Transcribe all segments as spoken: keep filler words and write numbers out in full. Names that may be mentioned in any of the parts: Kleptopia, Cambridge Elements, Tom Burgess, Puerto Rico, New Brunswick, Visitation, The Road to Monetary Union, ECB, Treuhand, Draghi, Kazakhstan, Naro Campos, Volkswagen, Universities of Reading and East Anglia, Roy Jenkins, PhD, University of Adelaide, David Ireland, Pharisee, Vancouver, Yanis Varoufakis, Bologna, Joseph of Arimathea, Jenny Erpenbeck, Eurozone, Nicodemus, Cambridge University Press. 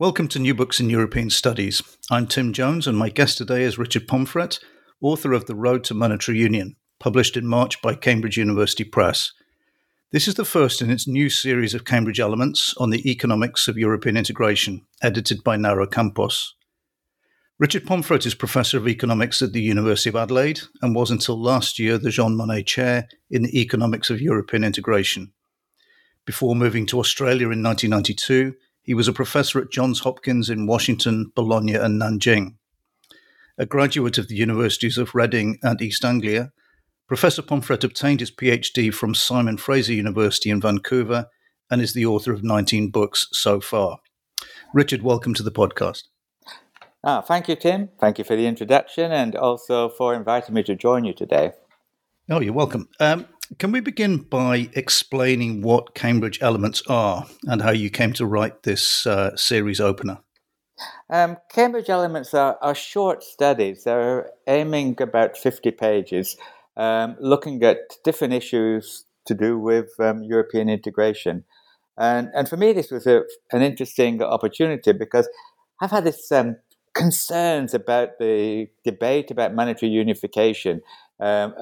Welcome to New Books in European Studies. I'm Tim Jones, and my guest today is Richard Pomfret, author of The Road to Monetary Union, published in March by Cambridge University Press. This is the first in its new series of Cambridge Elements on the economics of European integration, edited by Naro Campos. Richard Pomfret is Professor of Economics at the University of Adelaide and was until last year the Jean Monnet Chair in the Economics of European Integration. Before moving to Australia in nineteen ninety-two, he was a professor at Johns Hopkins in Washington, Bologna and Nanjing. A graduate of the Universities of Reading and East Anglia, Professor Pomfret obtained his P H D from Simon Fraser University in Vancouver and is the author of nineteen books so far. Richard, welcome to the podcast. Ah, thank you, Tim. Thank you for the introduction and also for inviting me to join you today. Oh, you're welcome. Um, Can we begin by explaining what Cambridge Elements are and how you came to write this uh, series opener? Um, Cambridge Elements are, are short studies. They're aiming about fifty pages, um, looking at different issues to do with um, European integration. And, and for me, this was a, an interesting opportunity because I've had this um, concerns about the debate about monetary unification, um,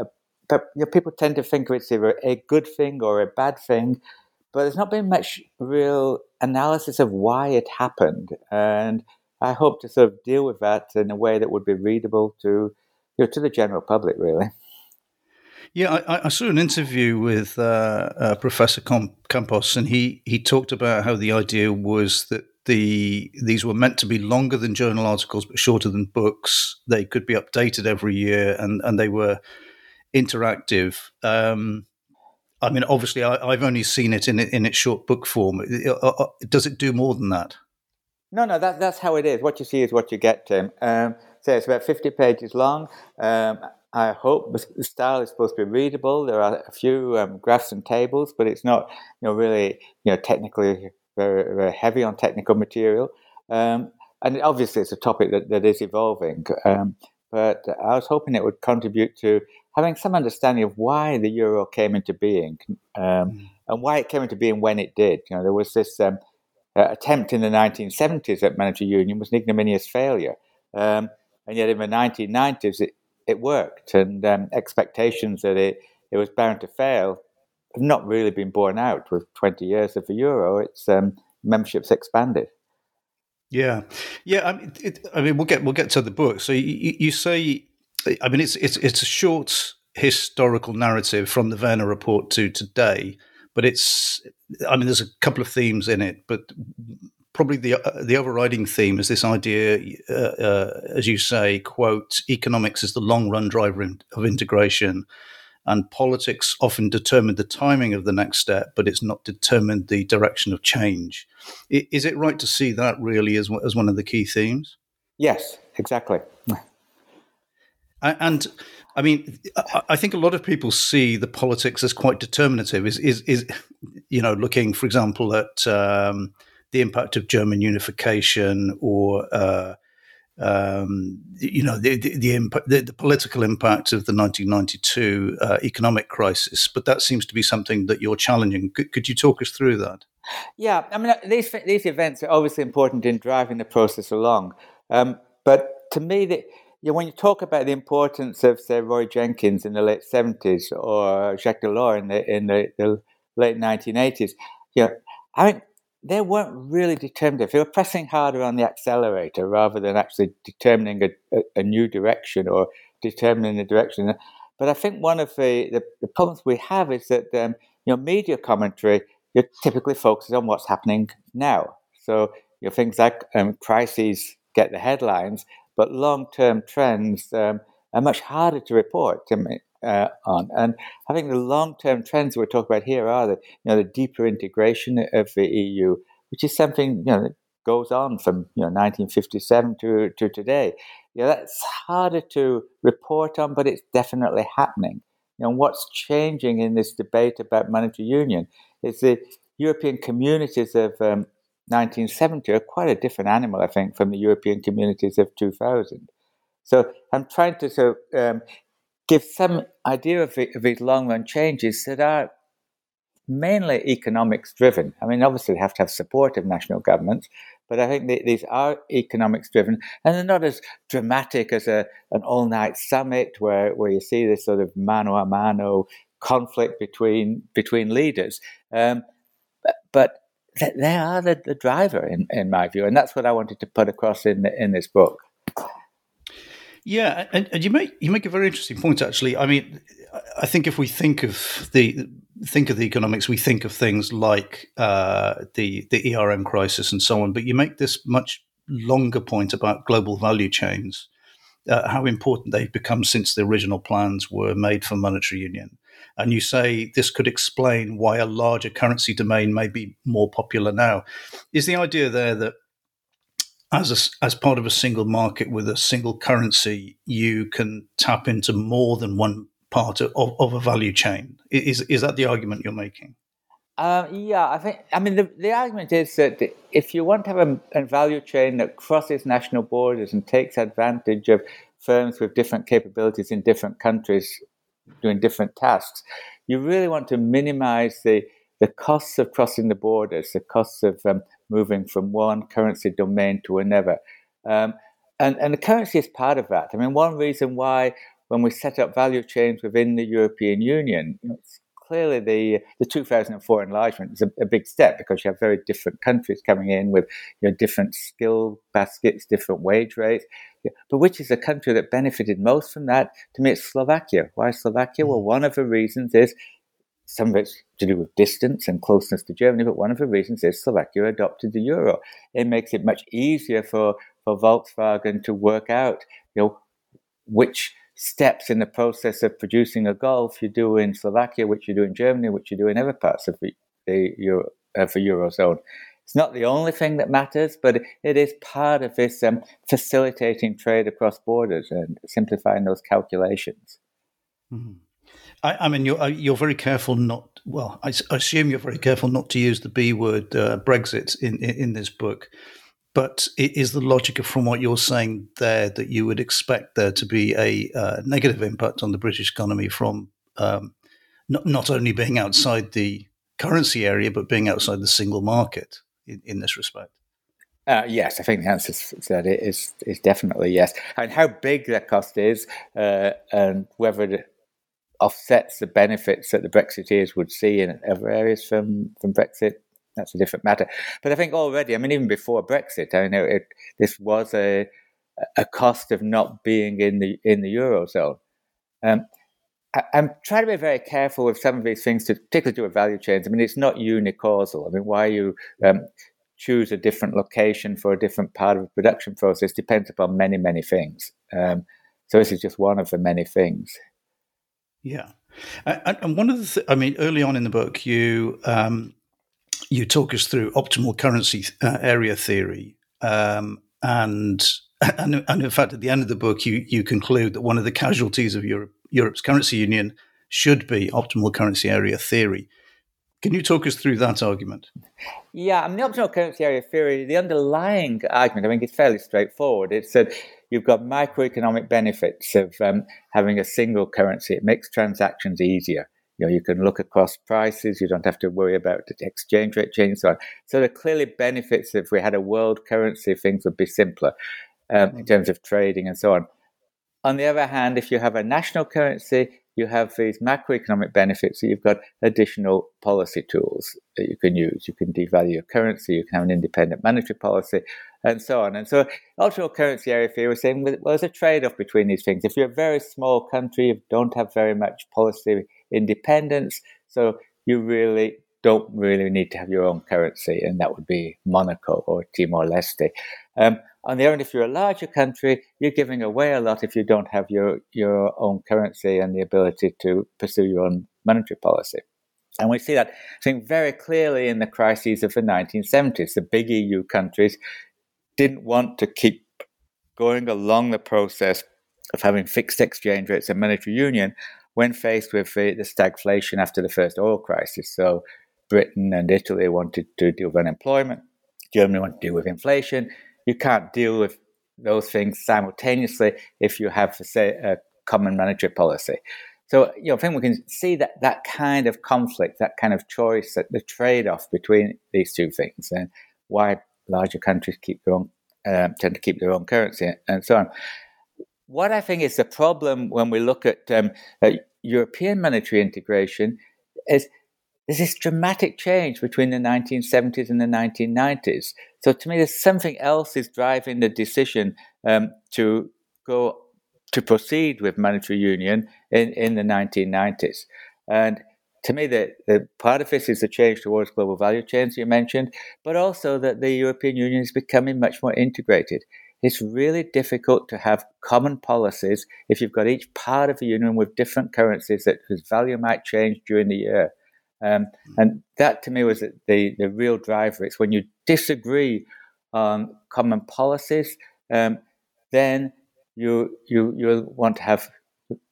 But, you know, people tend to think it's either a good thing or a bad thing, but there's not been much real analysis of why it happened. And I hope to sort of deal with that in a way that would be readable to, you know, to the general public, really. Yeah, I, I saw an interview with uh, uh, Professor Campos, and he, he talked about how the idea was that the these were meant to be longer than journal articles but shorter than books. They could be updated every year, and, and they were interactive. Um, I mean, obviously, I, I've only seen it in, in its short book form. Does it do more than that? No, no, that, that's how it is. What you see is what you get, Tim. Um, so it's about fifty pages long. Um, I hope the style is supposed to be readable. There are a few um, graphs and tables, but it's not, you know, really, you know, technically very, very heavy on technical material. Um, and obviously, it's a topic that, that is evolving. Um, but I was hoping it would contribute to having some understanding of why the euro came into being um, mm. and why it came into being when it did. You know, there was this um, uh, attempt in the nineteen seventies at monetary union was an ignominious failure. Um, and yet in the nineteen nineties, it, it worked. And um, expectations that it, it was bound to fail have not really been borne out. With twenty years of the euro, its um, membership's expanded. Yeah. Yeah, I mean, it, I mean, we'll get we'll get to the book. So you, you say... I mean, it's it's it's a short historical narrative from the Werner Report to today, but it's, I mean, there's a couple of themes in it, but probably the uh, the overriding theme is this idea, uh, uh, as you say, quote, economics is the long-run driver in, of integration, and politics often determined the timing of the next step, but it's not determined the direction of change. I, is it right to see that really as as one of the key themes? Yes, exactly. And I mean, I think a lot of people see the politics as quite determinative. Is is, is you know, looking, for example, at um, the impact of German unification, or uh, um, you know, the the, the, imp- the the political impact of the nineteen ninety-two uh, economic crisis. But that seems to be something that you're challenging. Could, could you talk us through that? Yeah, I mean, these these events are obviously important in driving the process along. Um, but to me, the Yeah, when you talk about the importance of, say, Roy Jenkins in the late seventies or Jacques Delors in the in the, the late nineteen eighties, you know, I mean, they weren't really determinative. They were pressing harder on the accelerator rather than actually determining a, a, a new direction or determining the direction. But I think one of the, the, the problems we have is that um, you know, media commentary, you typically focuses on what's happening now. So you know, things like um, crises get the headlines. But long-term trends um, are much harder to report to me, uh, on. And I think the long-term trends we're talking about here are the, you know, the deeper integration of the E U, which is something, you know, that goes on from, you know, nineteen fifty-seven to, to today. You know, that's harder to report on, but it's definitely happening. You know, what's changing in this debate about monetary union is the European communities of um, nineteen seventy are quite a different animal, I think, from the European communities of two thousand. So I'm trying to sort of, um, give some idea of, the, of these long-run changes that are mainly economics-driven. I mean, obviously, we have to have support of national governments, but I think that these are economics-driven, and they're not as dramatic as a an all-night summit where, where you see this sort of mano-a-mano conflict between between leaders. Um, but they are the, the driver, in, in my view, and that's what I wanted to put across in the, in this book. Yeah, and, and you make you make a very interesting point, actually. I mean, I think if we think of the think of the economics, we think of things like uh, the the E R M crisis and so on. But you make this much longer point about global value chains, uh, how important they've become since the original plans were made for monetary union. And you say this could explain why a larger currency domain may be more popular now. Is the idea there that As a, as part of a single market with a single currency, you can tap into more than one part of, of a value chain? Is is that the argument you're making? Uh, yeah, I think. I mean, the, the argument is that if you want to have a, a value chain that crosses national borders and takes advantage of firms with different capabilities in different countries doing different tasks, you really want to minimize the the costs of crossing the borders, the costs of um, moving from one currency domain to another. Um, and, and the currency is part of that. I mean, one reason why when we set up value chains within the European Union, it's clearly the the two thousand four enlargement is a, a big step because you have very different countries coming in with, you know, different skill baskets, different wage rates. But which is the country that benefited most from that? To me, it's Slovakia. Why Slovakia? Well, one of the reasons is some of it's to do with distance and closeness to Germany, but one of the reasons is Slovakia adopted the euro. It makes it much easier for, for Volkswagen to work out, you know, which steps in the process of producing a Golf you do in Slovakia, which you do in Germany, which you do in other parts of the, the Euro, uh, for Eurozone. It's not the only thing that matters, but it is part of this um, facilitating trade across borders and simplifying those calculations. Mm-hmm. I, I mean, you're you're very careful not. Well, I, I assume you're very careful not to use the B word, uh, Brexit, in, in in this book. But it is the logic from what you're saying there that you would expect there to be a uh, negative impact on the British economy from um, not not only being outside the currency area but being outside the single market in, in this respect. Uh, yes, I think the answer to that is is definitely yes. I mean, how big that cost is, uh, and whether the, offsets the benefits that the Brexiteers would see in other areas from, from Brexit, that's a different matter. But I think already, I mean, even before Brexit, I know it, this was a a cost of not being in the in the Eurozone. Um, I, I'm trying to be very careful with some of these things, to, particularly to do with value chains. I mean, it's not unicausal. I mean, why you um, choose a different location for a different part of the production process depends upon many, many things. Um, so this is just one of the many things. Yeah, and one of the, th- I mean, early on in the book, you um, you talk us through optimal currency uh, area theory, um, and, and and in fact, at the end of the book, you you conclude that one of the casualties of Europe, Europe's currency union should be optimal currency area theory. Can you talk us through that argument? Yeah, I mean, the optimal currency area theory, the underlying argument, I think, is fairly straightforward. It's that you've got microeconomic benefits of um, having a single currency. It makes transactions easier. You know, you can look across prices. You don't have to worry about the exchange rate change and so on. So there are clearly benefits. If we had a world currency, things would be simpler um, in terms of trading and so on. On the other hand, if you have a national currency, you have these macroeconomic benefits, so you've got additional policy tools that you can use. You can devalue your currency, you can have an independent monetary policy, and so on. And so optimal currency area theory was saying, well, there's a trade-off between these things. If you're a very small country, you don't have very much policy independence, so you really don't really need to have your own currency, and that would be Monaco or Timor-Leste. Um, On the other hand, if you're a larger country, you're giving away a lot if you don't have your, your own currency and the ability to pursue your own monetary policy. And we see that, I think, very clearly in the crises of the nineteen seventies. The big E U countries didn't want to keep going along the process of having fixed exchange rates and monetary union when faced with the, the stagflation after the first oil crisis. So Britain and Italy wanted to deal with unemployment. Germany wanted to deal with inflation. You can't deal with those things simultaneously if you have, say, a common monetary policy. So, you know, I think we can see that that kind of conflict, that kind of choice, that the trade-off between these two things, and why larger countries keep their own, uh, tend to keep their own currency, and so on. What I think is the problem when we look at um, uh, European monetary integration is there's this dramatic change between the nineteen seventies and the nineteen nineties. So, to me, there's something else is driving the decision um, to go. to proceed with monetary union in, in the nineteen nineties. And to me, the, the part of this is the change towards global value chains you mentioned, but also that the European Union is becoming much more integrated. It's really difficult to have common policies if you've got each part of the union with different currencies that whose value might change during the year. Um, and that, to me, was the, the real driver. It's when you disagree on common policies, um, then you you you want to have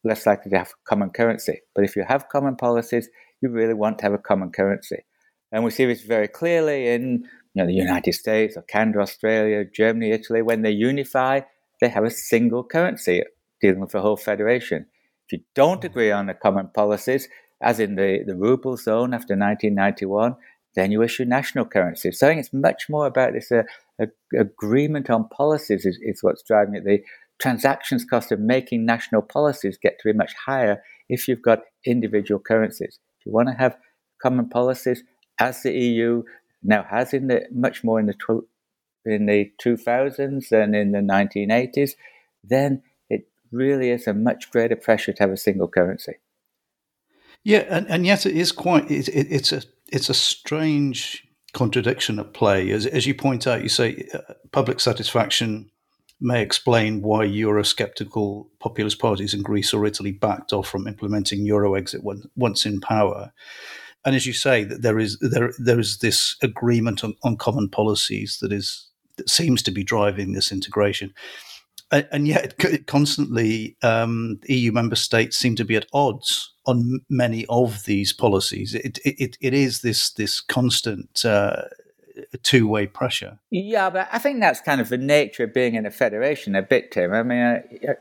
less likely to have common currency. But if you have common policies, you really want to have a common currency. And we see this very clearly in you know, the United States or Canada, Australia, Germany, Italy. When they unify, they have a single currency dealing with the whole federation. If you don't agree on the common policies, as in the, the ruble zone after nineteen ninety-one, then you issue national currencies. So I think it's much more about this uh, uh, agreement on policies is, is what's driving it. The transactions cost of making national policies get to be much higher if you've got individual currencies. If you want to have common policies, as the E U now has in the much more in the tw- in the two thousands than in the nineteen eighties, then it really is a much greater pressure to have a single currency. Yeah, and, and yet it is quite it, it, it's a it's a strange contradiction at play, as as you point out. You say uh, public satisfaction may explain why Eurosceptical populist parties in Greece or Italy backed off from implementing Euro exit when, once in power. And as you say, that there is there there is this agreement on, on common policies that is that seems to be driving this integration. And, and yet, it constantly, um, E U member states seem to be at odds on many of these policies. It it it is this this constant. Uh, A two-way pressure. Yeah, but I think that's kind of the nature of being in a federation a bit, Tim. I mean, I,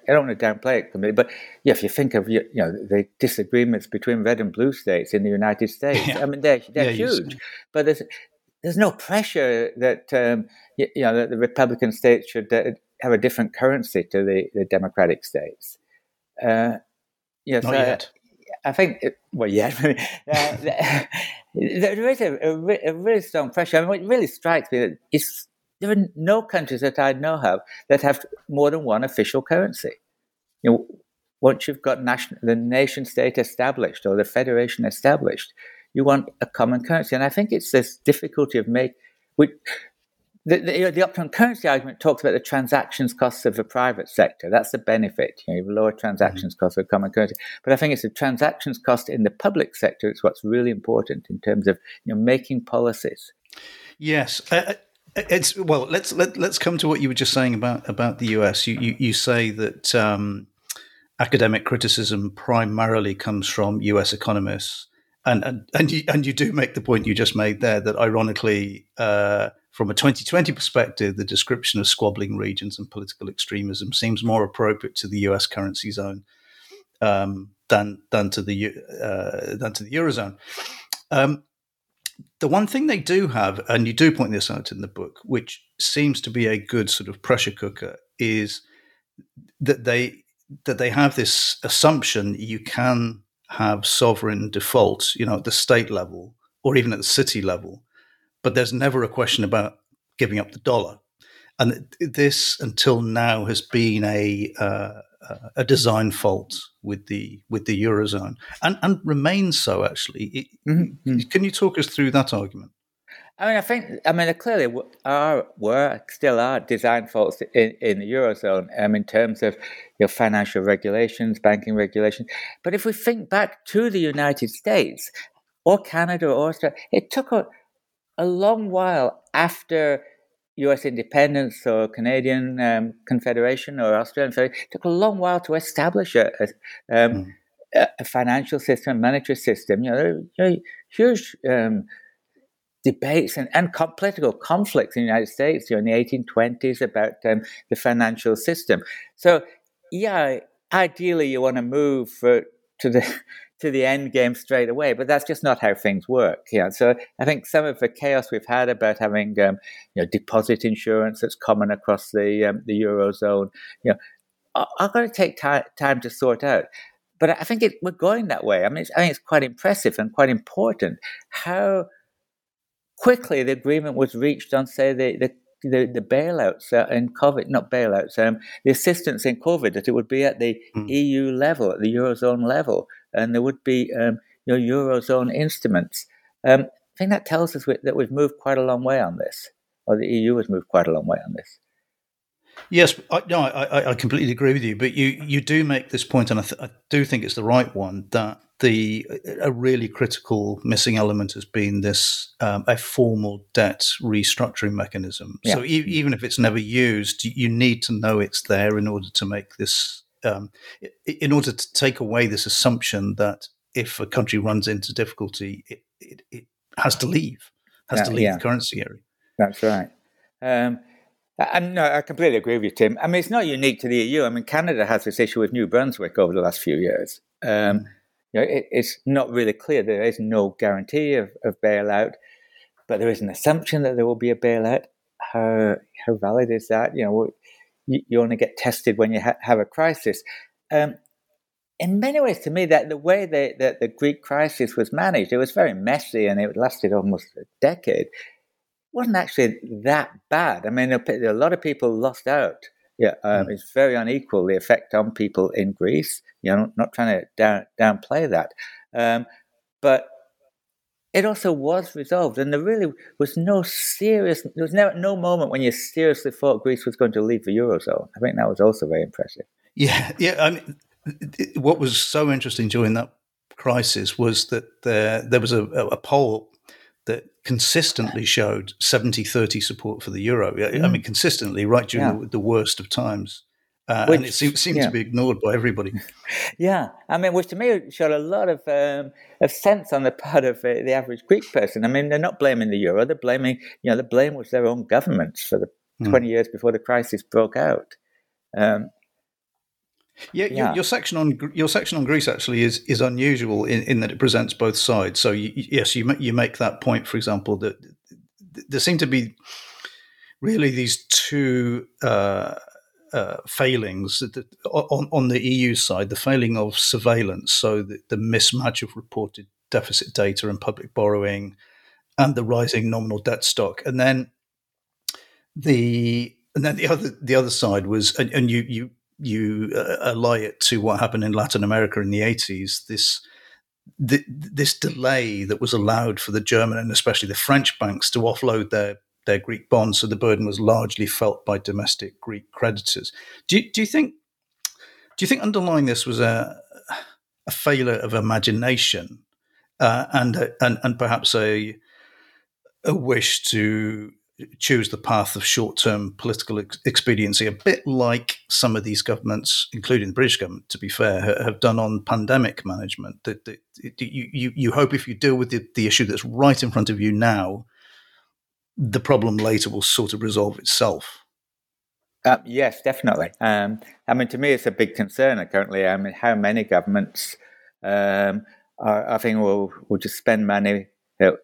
I don't want to downplay it completely, but yeah, if you think of you know the disagreements between red and blue states in the United States, yeah. I mean, they're they're yeah, huge. But there's there's no pressure that um, you, you know that the Republican states should uh, have a different currency to the, the Democratic states. Uh, yeah, Not so, yet. I think, well, yeah, uh, there is a, a, a really strong pressure. I mean, what really strikes me is there are no countries that I know of that have more than one official currency. You know, once you've got national, the nation state established or the federation established, you want a common currency. And I think it's this difficulty of make. We, the, the, you know, the optimum currency argument talks about the transactions costs of the private sector. That's the benefit. You know, you have lower transactions mm-hmm. costs of common currency. But I think it's the transactions cost in the public sector is what's really important in terms of you know making policies. Yes, uh, it's well. Let's let, let's come to what you were just saying about about the U S. You you, you say that um, academic criticism primarily comes from U S economists, and and and you, and you do make the point you just made there that ironically. Uh, From a twenty twenty perspective, the description of squabbling regions and political extremism seems more appropriate to the U S currency zone um, than than to the uh, than to the Eurozone. Um, the one thing they do have, and you do point this out in the book, which seems to be a good sort of pressure cooker, is that they that they have this assumption that you can have sovereign defaults, you know, at the state level or even at the city level. But there's never a question about giving up the dollar. And this, until now, has been a uh, a design fault with the with the Eurozone and, and remains so, actually. It, mm-hmm. Can you talk us through that argument? I mean, I think, I mean, there clearly are, were, still are design faults in, in the Eurozone um, in terms of your financial regulations, banking regulations. But if we think back to the United States, or Canada or Australia. It took a, a long while after U S independence or Canadian um, Confederation or Australian Confederation. It took a long while to establish a, a, um, mm. a financial system, monetary system. You know, there, there are huge um, debates and, and political conflicts in the United States, you know, in the eighteen twenties about um, the financial system. So, yeah, ideally you want to move for, to the to the end game straight away, but that's just not how things work. Yeah, you know? So I think some of the chaos we've had about having um, you know deposit insurance that's common across the um, the Eurozone, you know, are, are going to take time time to sort out. But I think it, we're going that way. I mean, it's, I think it's quite impressive and quite important how quickly the agreement was reached on, say, the, the, the, the bailouts uh, in COVID, not bailouts, um, the assistance in COVID, that it would be at the mm. E U level, at the Eurozone level, and there would be um, you know, Eurozone instruments. Um, I think that tells us we, that we've moved quite a long way on this, or the E U has moved quite a long way on this. Yes, I, no, I, I completely agree with you, but you, you do make this point, and I, th- I do think it's the right one, that the a really critical missing element has been this um, a formal debt restructuring mechanism. Yeah. So e- even if it's never used, you need to know it's there in order to make this, um, in order to take away this assumption that if a country runs into difficulty, it, it, it has to leave, has uh, to leave yeah. the currency area. That's right. Um, I, no, I completely agree with you, Tim. I mean, it's not unique to the E U. I mean, Canada has this issue with New Brunswick over the last few years. Um, you know, it, it's not really clear. There is no guarantee of, of bailout, but there is an assumption that there will be a bailout. How how valid is that? You know, you, you only get tested when you ha- have a crisis. Um, in many ways, to me, that the way they, that the Greek crisis was managed, it was very messy and it lasted almost a decade. Wasn't actually that bad. I mean, a lot of people lost out. Yeah, um, mm. It's very unequal, the effect on people in Greece. You know, not trying to down, downplay that. Um, but it also was resolved, and there really was no serious, there was never, no moment when you seriously thought Greece was going to leave the Eurozone. I think that was also very impressive. Yeah, yeah. I mean, what was so interesting during that crisis was that there, there was a, a poll that consistently showed seventy thirty support for the euro. I mean, consistently, right during yeah. the, the worst of times. Uh, which, and it seemed, seemed yeah. to be ignored by everybody. Yeah. I mean, which to me showed a lot of um, of sense on the part of uh, the average Greek person. I mean, they're not blaming the euro. They're blaming, you know, the blame was their own governments for the mm. twenty years before the crisis broke out. Um, Yeah, yeah. Your, your section on your section on Greece actually is is unusual in, in that it presents both sides. So you, yes, you you make that point. For example, that there seem to be really these two uh, uh, failings on on the E U side: the failing of surveillance, so the, the mismatch of reported deficit data and public borrowing, and the rising nominal debt stock, and then the and then the other the other side was and, and you you. You uh, ally it to what happened in Latin America in the eighties, this th- this delay that was allowed for the German and especially the French banks to offload their, their Greek bonds, so the burden was largely felt by domestic Greek creditors. Do you, do you think do you think underlying this was a a failure of imagination uh, and, a, and and perhaps a a wish to choose the path of short-term political ex- expediency, a bit like some of these governments, including the British government, to be fair, ha- have done on pandemic management? That, that, that you, you, you hope if you deal with the, the issue that's right in front of you now, the problem later will sort of resolve itself. Uh, yes, definitely. Um, I mean, to me, it's a big concern currently. I mean, how many governments um, are, I think, will will just spend money, you know,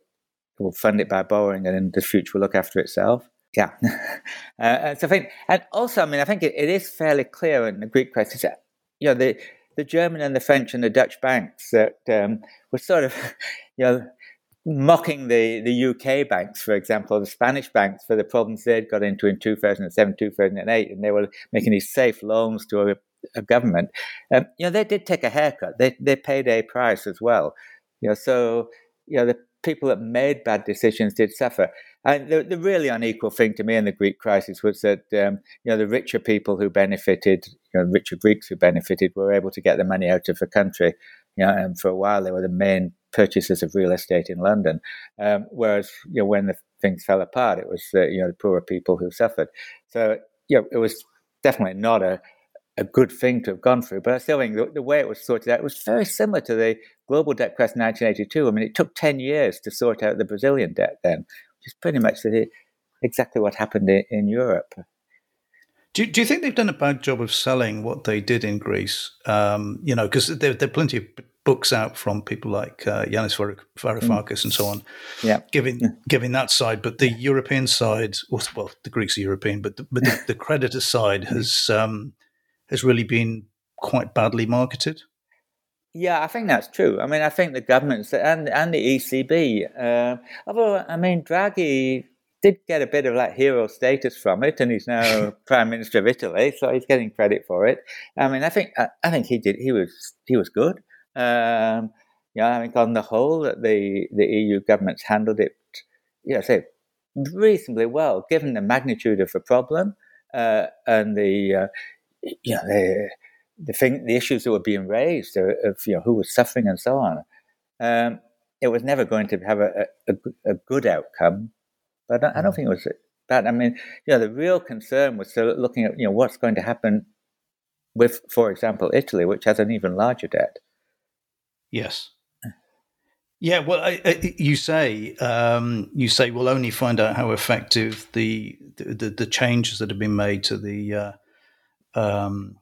we'll fund it by borrowing, and in the future will look after itself. Yeah. uh, and so I think, and also, I mean, I think it, it is fairly clear in the Greek crisis that, you know, the, the German and the French and the Dutch banks that um, were sort of, you know, mocking the, the U K banks, for example, the Spanish banks for the problems they'd got into in two thousand seven, two thousand eight, and they were making these safe loans to a, a government. Um, you know, they did take a haircut. They they paid a price as well. You know, so, you know, the people that made bad decisions did suffer, and the, the really unequal thing to me in the Greek crisis was that um, you know the richer people who benefited, you know, richer Greeks who benefited, were able to get the money out of the country. You know, and for a while they were the main purchases of real estate in London. Um, whereas, you know, when the things fell apart, it was the, you know, the poorer people who suffered. So, you know, it was definitely not a, a good thing to have gone through. But I still think the, the way it was sorted out, it was very similar to the global debt crisis in nineteen eighty-two. I mean, it took ten years to sort out the Brazilian debt then, which is pretty much the, exactly what happened in, in Europe. Do, do you think they've done a bad job of selling what they did in Greece? Um, you know, because there, there are plenty of books out from people like uh, Yanis Varoufakis mm. and so on, yeah. giving yeah. giving that side. But the European side, well, the Greeks are European, but the, but the, the creditor side has um, has really been quite badly marketed. Yeah, I think that's true. I mean, I think the governments and and the E C B, uh, although, I mean, Draghi did get a bit of like hero status from it, and he's now Prime Minister of Italy, so he's getting credit for it. I mean, I think I, I think he did. He was he was good. Um, yeah, I think on the whole, that the the E U governments handled it, you know, say reasonably well, given the magnitude of the problem uh, and the uh, you know the the thing the issues that were being raised of, of you know who was suffering and so on. Um, it was never going to have a a, a good outcome. But I don't think it was that. I mean, you know, the real concern was still looking at, you know, what's going to happen with, for example, Italy, which has an even larger debt. Yes. Yeah. Well, I, I, you say um, you say we'll only find out how effective the the, the changes that have been made to the uh, um,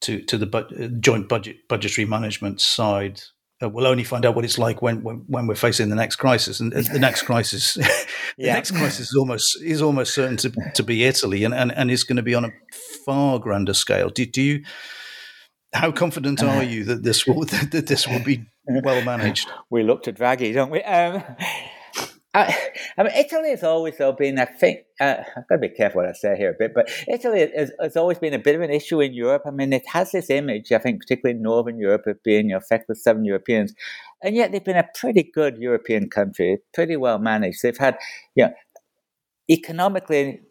to to the bu- joint budget budgetary management side. Uh, we'll only find out what it's like when, when, when we're facing the next crisis, and the next crisis, the yeah. next crisis is almost is almost certain to, to be Italy, and, and, and it's going to be on a far grander scale. Do, do you? How confident are you that this will that this will be well managed? We look to Draghi, don't we? Um, I, I mean, Italy has always though been, I think, uh, I've got to be careful what I say here a bit, but Italy has, has always been a bit of an issue in Europe. I mean, it has this image, I think, particularly in Northern Europe, of being, you know, feckless southern Europeans, and yet they've been a pretty good European country, pretty well managed. They've had, you know, economically,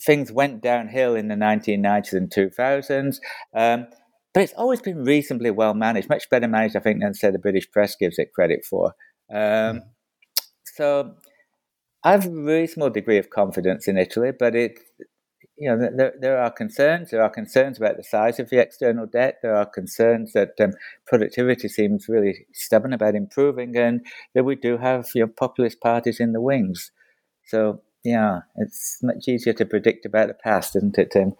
things went downhill in the nineteen nineties and two thousands, um, but it's always been reasonably well managed, much better managed, I think, than, say, the British press gives it credit for. Um mm. So I have a reasonable degree of confidence in Italy, but it, you know, there, there are concerns. There are concerns about the size of the external debt. There are concerns that um, productivity seems really stubborn about improving, and that we do have, you know, populist parties in the wings. So, yeah, it's much easier to predict about the past, isn't it, Tim?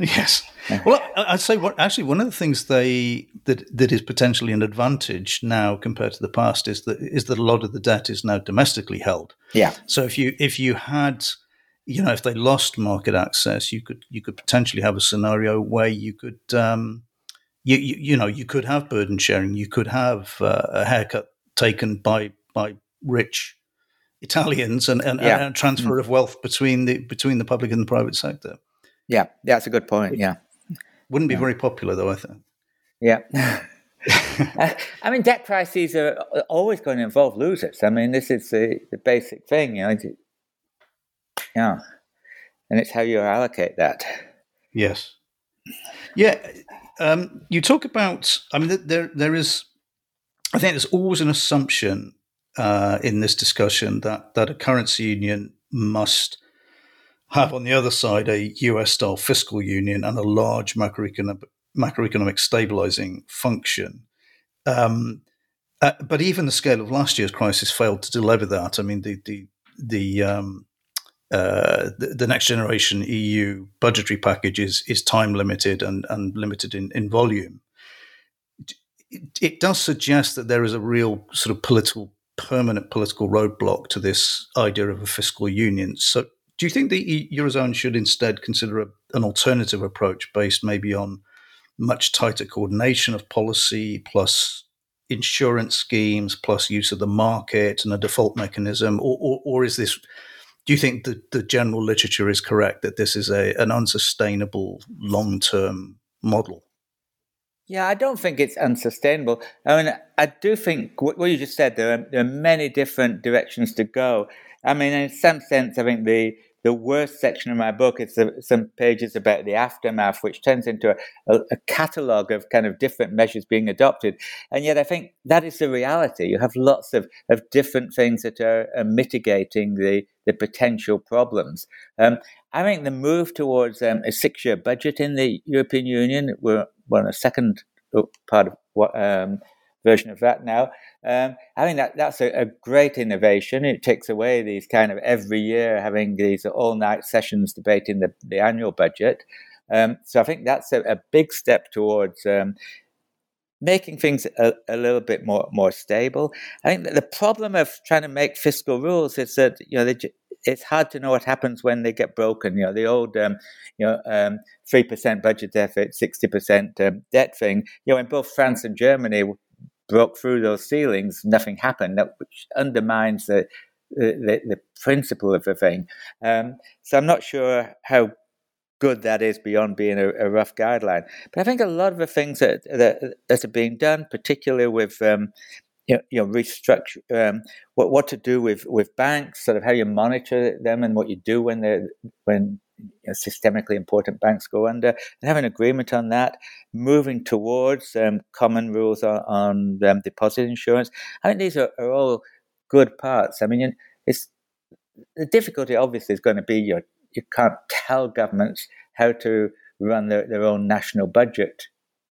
Yes. Well, I'd say what actually one of the things they that that is potentially an advantage now compared to the past is that is that a lot of the debt is now domestically held. Yeah. So if you if you had, you know, if they lost market access, you could you could potentially have a scenario where you could um, you you, you know you could have burden sharing, you could have uh, a haircut taken by by rich Italians and, and, yeah. and transfer of wealth between the between the public and the private sector. Yeah, that's a good point. Yeah, wouldn't be yeah. very popular though, I think. Yeah, uh, I mean, debt crises are always going to involve losers. I mean, this is the, the basic thing, you know. Yeah, and it's how you allocate that. Yes. Yeah, um, you talk about. I mean, there there is. I think there's always an assumption Uh, in this discussion that, that a currency union must have on the other side a U S-style fiscal union and a large macroeconomic, macroeconomic stabilising function. Um, uh, but even the scale of last year's crisis failed to deliver that. I mean, the the the, um, uh, the, the next generation E U budgetary package is, is time limited and, and limited in, in volume. It, it does suggest that there is a real sort of political permanent political roadblock to this idea of a fiscal union. So do you think the Eurozone should instead consider a, an alternative approach based maybe on much tighter coordination of policy plus insurance schemes plus use of the market and a default mechanism? Or, or, or is this, do you think that the general literature is correct that this is a an unsustainable long-term model? Yeah, I don't think it's unsustainable. I mean, I do think what you just said, there are, there are many different directions to go. I mean, in some sense, I think the the worst section of my book is some pages about the aftermath, which turns into a, a catalogue of kind of different measures being adopted. And yet I think that is the reality. You have lots of, of different things that are, are mitigating the, the potential problems. Um, I think the move towards um, a six-year budget in the European Union, we're, we're on a second part of what... Um, version of that now. Um, I think that, that's a, a great innovation. It takes away these kind of every year having these all-night sessions debating the, the annual budget. Um, so I think that's a, a big step towards um, making things a, a little bit more, more stable. I think that the problem of trying to make fiscal rules is that, you know, they j- it's hard to know what happens when they get broken. You know, the old, um, you know, um, three percent budget deficit, sixty percent um, debt thing. You know, in both France and Germany broke through those ceilings, nothing happened, that, which undermines the, the the principle of the thing. Um, so I'm not sure how good that is beyond being a, a rough guideline. But I think a lot of the things that that, that are being done, particularly with um, you know, you know restructure, um, what what to do with, with banks, sort of how you monitor them and what you do when they're when. You know, systemically important banks go under, and have an agreement on that, moving towards um, common rules on, on um, deposit insurance. I think these are, are all good parts. I mean, it's the difficulty obviously is going to be you you can't tell governments how to run their, their own national budget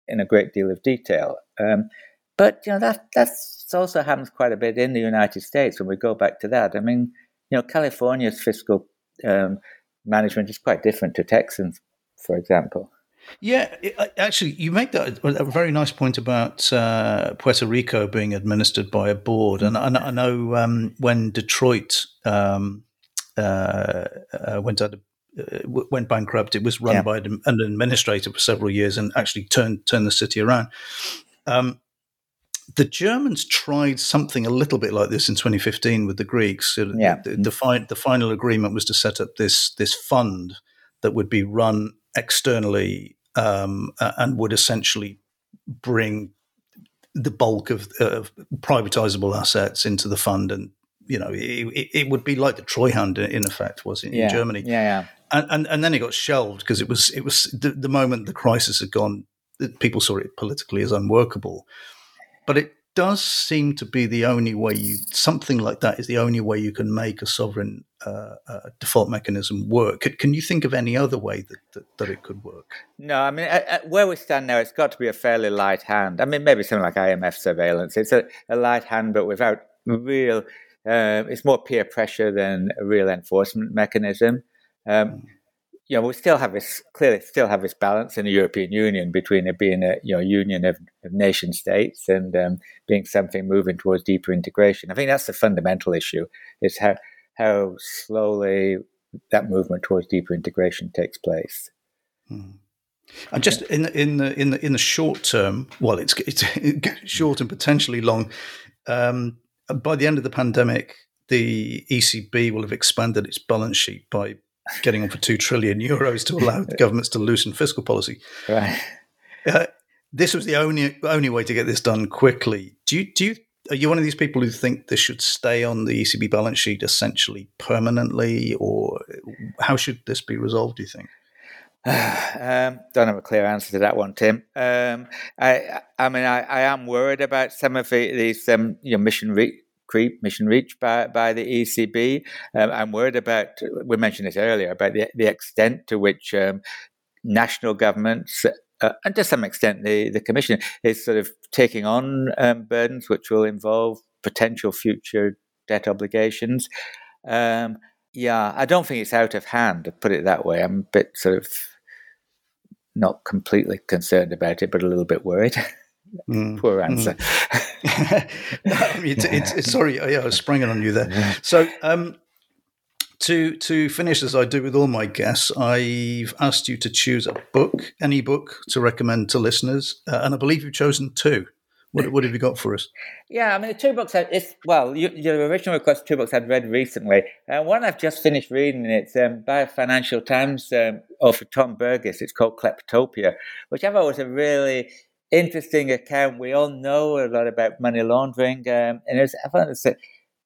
in a great deal of detail. Um, but you know that that's also happens quite a bit in the United States when we go back to that. I mean, you know, California's fiscal um, management is quite different to Texans, for example. Yeah, it, actually, you make that a very nice point about uh, Puerto Rico being administered by a board. And I, I know um, when Detroit um, uh, uh, went out of, uh, went bankrupt, it was run yeah. by an administrator for several years and actually turned turned the city around. Um, The Germans tried something a little bit like this in twenty fifteen with the Greeks. Yeah. The, the, fi- the final agreement was to set up this this fund that would be run externally um, uh, and would essentially bring the bulk of, uh, of privatizable assets into the fund. And, you know, it, it would be like the Treuhand, in effect, was in, yeah. in Germany. Yeah, yeah. And, and and then it got shelved because it was, it was the, the moment the crisis had gone, people saw it politically as unworkable. But it does seem to be the only way you – something like that is the only way you can make a sovereign uh, uh, default mechanism work. Can, can you think of any other way that, that, that it could work? No, I mean, I, I, where we stand now, it's got to be a fairly light hand. I mean, maybe something like I M F surveillance. It's a, a light hand but without real uh, – it's more peer pressure than a real enforcement mechanism. Um mm. You know, we still have this clearly still have this balance in the European Union between it being a you know union of, of nation states and um, being something moving towards deeper integration. I think that's the fundamental issue: is how how slowly that movement towards deeper integration takes place. Hmm. And just in the, in the in the in the short term, well, it's it's short and potentially long. Um, by the end of the pandemic, the E C B will have expanded its balance sheet by getting on for two trillion euros to allow governments to loosen fiscal policy. Right. Uh, this was the only only way to get this done quickly. Do you do you are you one of these people who think this should stay on the E C B balance sheet essentially permanently, or how should this be resolved? Do you think? Um, don't have a clear answer to that one, Tim. Um, I I mean I, I am worried about some of the, these um, you know, mission re- creep, mission reach by, by the E C B. Um, I'm worried about, we mentioned this earlier, about the, the extent to which um, national governments, uh, and to some extent the, the Commission, is sort of taking on um, burdens which will involve potential future debt obligations. Um, yeah, I don't think it's out of hand, to put it that way. I'm a bit sort of not completely concerned about it, but a little bit worried. Mm. Poor answer. Mm. um, it, it, it, sorry, yeah, I was springing on you there. Yeah. So um, to to finish, as I do with all my guests, I've asked you to choose a book, any book, to recommend to listeners, uh, and I believe you've chosen two. What, what have you got for us? Yeah, I mean, the two books, I, it's, well, you, your original request, two books I'd read recently. Uh, one I've just finished reading, it's um, by Financial Times, um, author Tom Burgess. It's called Kleptopia, which I thought was a really interesting account. We all know a lot about money laundering, um, and it was, I found it's a,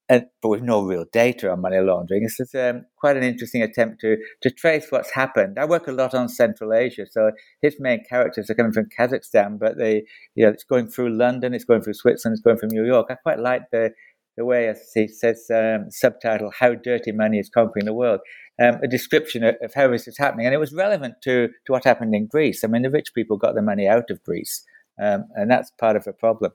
and but with no real data on money laundering. This is um, quite an interesting attempt to to trace what's happened. I work a lot on Central Asia, so his main characters are coming from Kazakhstan, but they, you know, it's going through London, it's going through Switzerland, it's going through New York. I quite like the the way, as he says, um, subtitle, How Dirty Money is Conquering the World, um, a description of, of how this is happening. And it was relevant to, to what happened in Greece. I mean, the rich people got their money out of Greece, um, and that's part of the problem.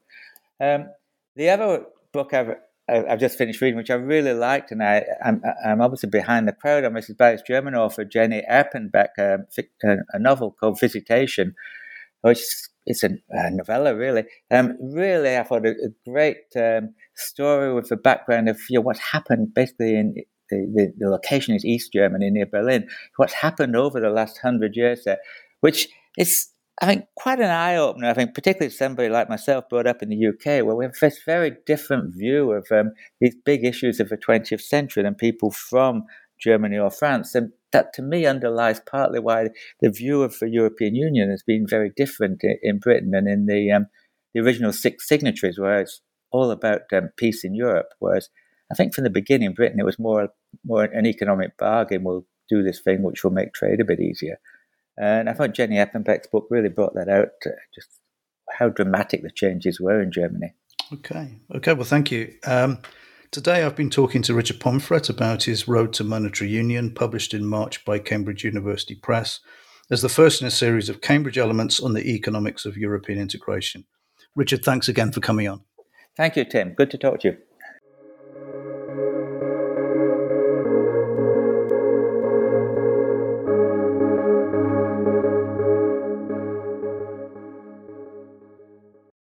Um, the other book I've I've just finished reading, which I really liked, and I, I'm, I'm obviously behind the crowd on this, is by this German author Jenny Erpenbeck, um, a novel called Visitation, which is a novella, really. Um, really, I thought a, a great um, story with the background of, you know, what happened basically in the, the, the location is East Germany near Berlin. What's happened over the last hundred years there, which is, I think, quite an eye-opener, I think, particularly somebody like myself brought up in the U K, where we have this very different view of um, these big issues of the twentieth century than people from Germany or France. And that, to me, underlies partly why the view of the European Union has been very different in, in Britain than in the, um, the original six signatories, where it's all about um, peace in Europe, whereas I think from the beginning, Britain, it was more, more an economic bargain. We'll do this thing which will make trade a bit easier. And I thought Jenny Eppenbeck's book really brought that out, uh, just how dramatic the changes were in Germany. Okay. Okay, well, thank you. Um, today I've been talking to Richard Pomfret about his Road to Monetary Union, published in March by Cambridge University Press, as the first in a series of Cambridge Elements on the Economics of European Integration. Richard, thanks again for coming on. Thank you, Tim. Good to talk to you.